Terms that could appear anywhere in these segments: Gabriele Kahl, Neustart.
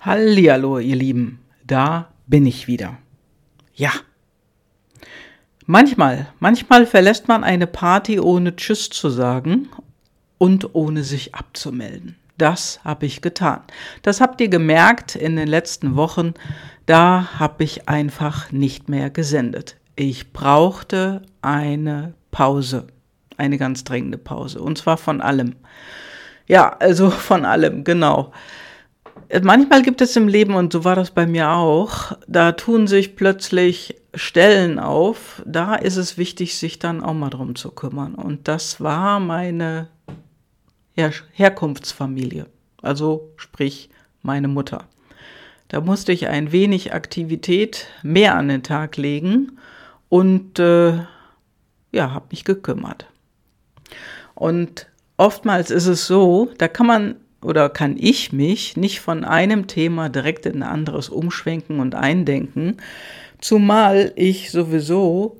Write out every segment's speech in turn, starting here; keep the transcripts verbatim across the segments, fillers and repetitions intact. Hallihallo, ihr Lieben, da bin ich wieder. Ja. Manchmal, manchmal verlässt man eine Party ohne Tschüss zu sagen und ohne sich abzumelden. Das habe ich getan. Das habt ihr gemerkt in den letzten Wochen. Da habe ich einfach nicht mehr gesendet. Ich brauchte eine Pause, eine ganz dringende Pause, und zwar von allem. Ja, also von allem, genau. Manchmal gibt es im Leben, und so war das bei mir auch, da tun sich plötzlich Stellen auf, da ist es wichtig, sich dann auch mal drum zu kümmern. Und das war meine Her- Herkunftsfamilie, also sprich meine Mutter. Da musste ich ein wenig Aktivität mehr an den Tag legen und äh, ja, habe mich gekümmert. Und oftmals ist es so, da kann man oder kann ich mich nicht von einem Thema direkt in ein anderes umschwenken und eindenken, zumal ich sowieso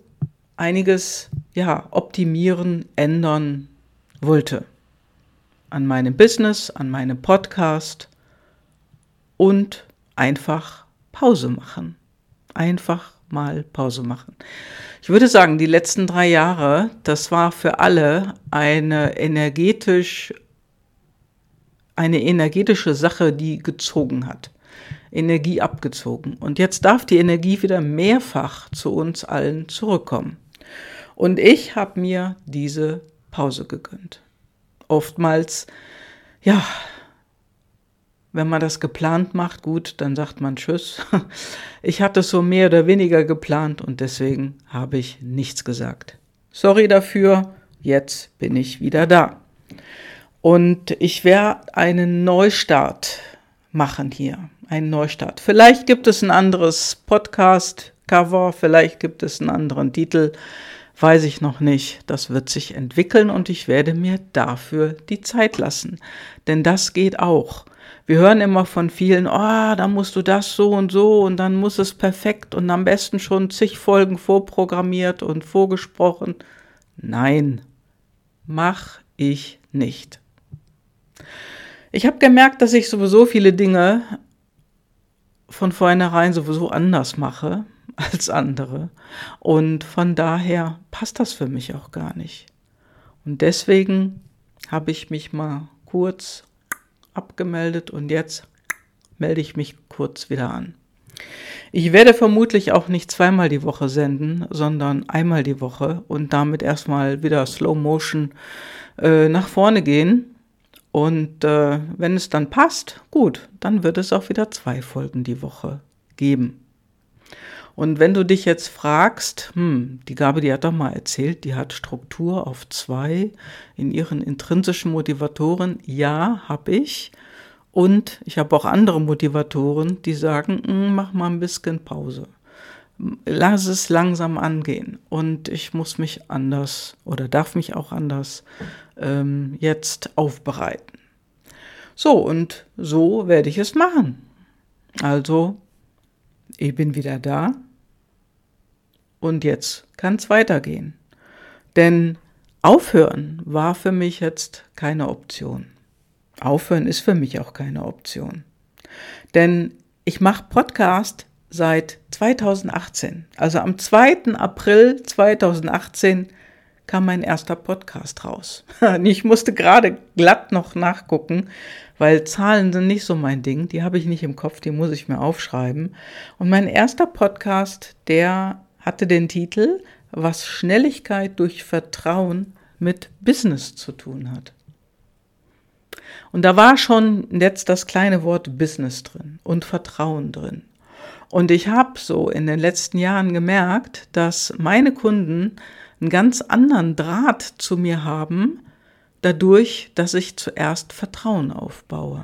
einiges ja, optimieren, ändern wollte. An meinem Business, an meinem Podcast und einfach Pause machen. Einfach mal Pause machen. Ich würde sagen, die letzten drei Jahre, das war für alle eine energetisch eine energetische Sache, die gezogen hat, Energie abgezogen. Und jetzt darf die Energie wieder mehrfach zu uns allen zurückkommen. Und ich habe mir diese Pause gegönnt. Oftmals, ja, wenn man das geplant macht, gut, dann sagt man Tschüss. Ich hatte es so mehr oder weniger geplant und deswegen habe ich nichts gesagt. Sorry dafür, jetzt bin ich wieder da. Und ich werde einen Neustart machen hier, einen Neustart. Vielleicht gibt es ein anderes Podcast-Cover, vielleicht gibt es einen anderen Titel, weiß ich noch nicht. Das wird sich entwickeln und ich werde mir dafür die Zeit lassen, denn das geht auch. Wir hören immer von vielen, ah, oh, dann musst du das so und so und dann muss es perfekt und am besten schon zig Folgen vorprogrammiert und vorgesprochen. Nein, mach ich nicht. Ich habe gemerkt, dass ich sowieso viele Dinge von vornherein sowieso anders mache als andere und von daher passt das für mich auch gar nicht. Und deswegen habe ich mich mal kurz abgemeldet und jetzt melde ich mich kurz wieder an. Ich werde vermutlich auch nicht zweimal die Woche senden, sondern einmal die Woche und damit erstmal wieder Slow Motion äh, nach vorne gehen. Und äh, wenn es dann passt, gut, dann wird es auch wieder zwei Folgen die Woche geben. Und wenn du dich jetzt fragst, hm, die Gabi, die hat doch mal erzählt, die hat Struktur auf zwei in ihren intrinsischen Motivatoren. Ja, habe ich. Und ich habe auch andere Motivatoren, die sagen, hm, mach mal ein bisschen Pause. Lass es langsam angehen. Und ich muss mich anders oder darf mich auch anders ähm, jetzt aufbereiten. So, und so werde ich es machen. Also, ich bin wieder da. Und jetzt kann es weitergehen. Denn aufhören war für mich jetzt keine Option. Aufhören ist für mich auch keine Option. Denn ich mache Podcast seit zweitausendachtzehn. Also am zweiten April zweitausendachtzehn kam mein erster Podcast raus. Ich musste gerade glatt noch nachgucken, weil Zahlen sind nicht so mein Ding. Die habe ich nicht im Kopf, die muss ich mir aufschreiben. Und mein erster Podcast, der hatte den Titel, was Schnelligkeit durch Vertrauen mit Business zu tun hat. Und da war schon jetzt das kleine Wort Business drin und Vertrauen drin. Und ich habe so in den letzten Jahren gemerkt, dass meine Kunden einen ganz anderen Draht zu mir haben, dadurch, dass ich zuerst Vertrauen aufbaue.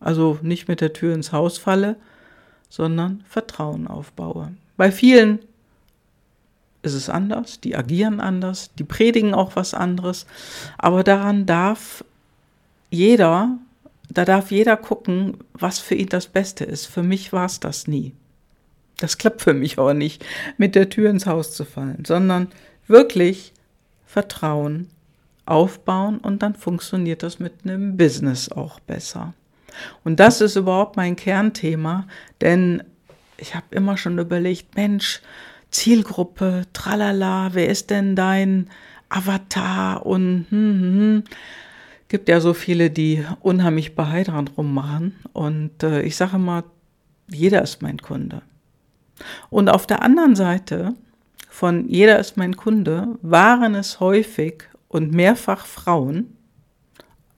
Also nicht mit der Tür ins Haus falle, sondern Vertrauen aufbaue. Bei vielen ist es anders, die agieren anders, die predigen auch was anderes, aber daran darf jeder, da darf jeder gucken, was für ihn das Beste ist. Für mich war es das nie. Das klappt für mich auch nicht, mit der Tür ins Haus zu fallen, sondern wirklich Vertrauen aufbauen und dann funktioniert das mit einem Business auch besser. Und das ist überhaupt mein Kernthema, denn ich habe immer schon überlegt, Mensch, Zielgruppe, tralala, wer ist denn dein Avatar? Und hm, hm, gibt ja so viele, die unheimlich beheidernd rummachen. Und äh, ich sage immer, jeder ist mein Kunde. Und auf der anderen Seite von jeder ist mein Kunde waren es häufig und mehrfach Frauen.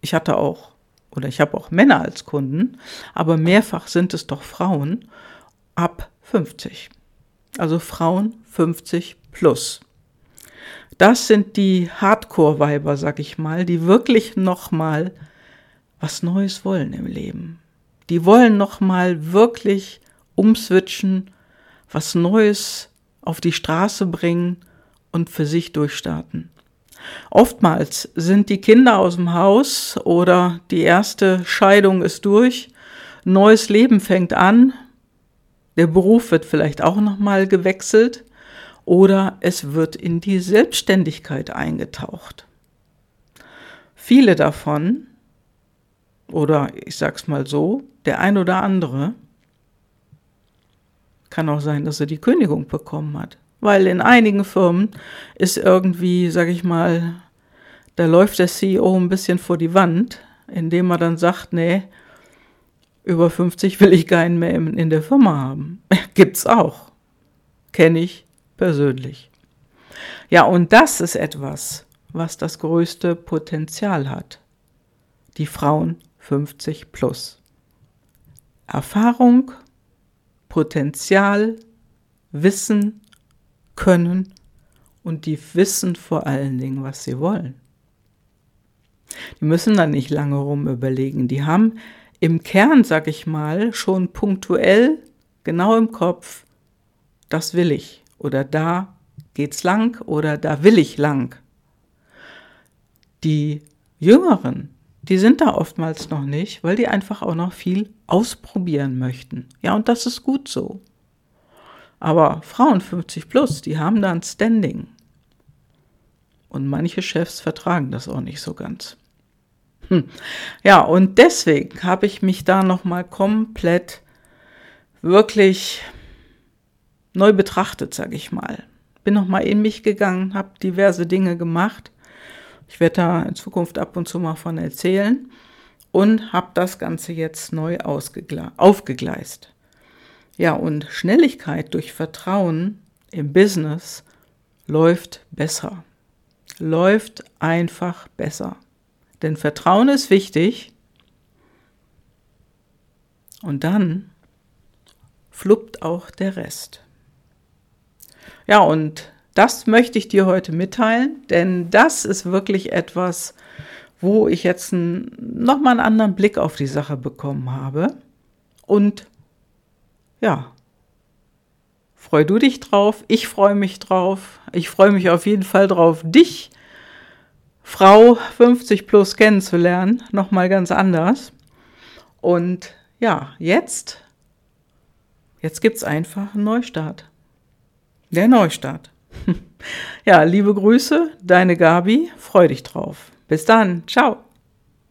Ich hatte auch, oder ich habe auch Männer als Kunden, aber mehrfach sind es doch Frauen ab fünfzig. Also Frauen fünfzig plus. Das sind die Hardcore-Weiber, sag ich mal, die wirklich nochmal was Neues wollen im Leben. Die wollen nochmal wirklich umswitchen, was Neues auf die Straße bringen und für sich durchstarten. Oftmals sind die Kinder aus dem Haus oder die erste Scheidung ist durch, neues Leben fängt an, der Beruf wird vielleicht auch nochmal gewechselt oder es wird in die Selbstständigkeit eingetaucht. Viele davon, oder ich sag's mal so, der ein oder andere, kann auch sein, dass er die Kündigung bekommen hat. Weil in einigen Firmen ist irgendwie, sag ich mal, da läuft der C E O ein bisschen vor die Wand, indem er dann sagt, nee, über fünfzig will ich keinen mehr in, in der Firma haben. Gibt's auch. Kenne ich persönlich. Ja, und das ist etwas, was das größte Potenzial hat. Die Frauen fünfzig plus. Erfahrung, Potenzial, Wissen, Können und die wissen vor allen Dingen, was sie wollen. Die müssen dann nicht lange rum überlegen. Die haben im Kern, sag ich mal, schon punktuell, genau im Kopf, das will ich oder da geht's lang oder da will ich lang. Die Jüngeren, die sind da oftmals noch nicht, weil die einfach auch noch viel ausprobieren möchten. Ja, und das ist gut so. Aber Frauen fünfzig plus, die haben da ein Standing. Und manche Chefs vertragen das auch nicht so ganz. Hm. Ja, und deswegen habe ich mich da nochmal komplett wirklich neu betrachtet, sage ich mal. Bin nochmal in mich gegangen, habe diverse Dinge gemacht. Ich werde da in Zukunft ab und zu mal von erzählen. Und habe das Ganze jetzt neu ausgegla- aufgegleist. Ja, und Schnelligkeit durch Vertrauen im Business läuft besser. Läuft einfach besser. Denn Vertrauen ist wichtig. Und dann fluppt auch der Rest. Ja, und das möchte ich dir heute mitteilen, denn das ist wirklich etwas, wo ich jetzt nochmal einen anderen Blick auf die Sache bekommen habe. Und ja, freu du dich drauf, ich freue mich drauf, ich freue mich auf jeden Fall drauf, dich, Frau fünfzig plus, kennenzulernen, nochmal ganz anders. Und ja, jetzt, jetzt gibt's einfach einen Neustart. Der Neustart. Ja, liebe Grüße, deine Gabi, freu dich drauf. Bis dann, ciao.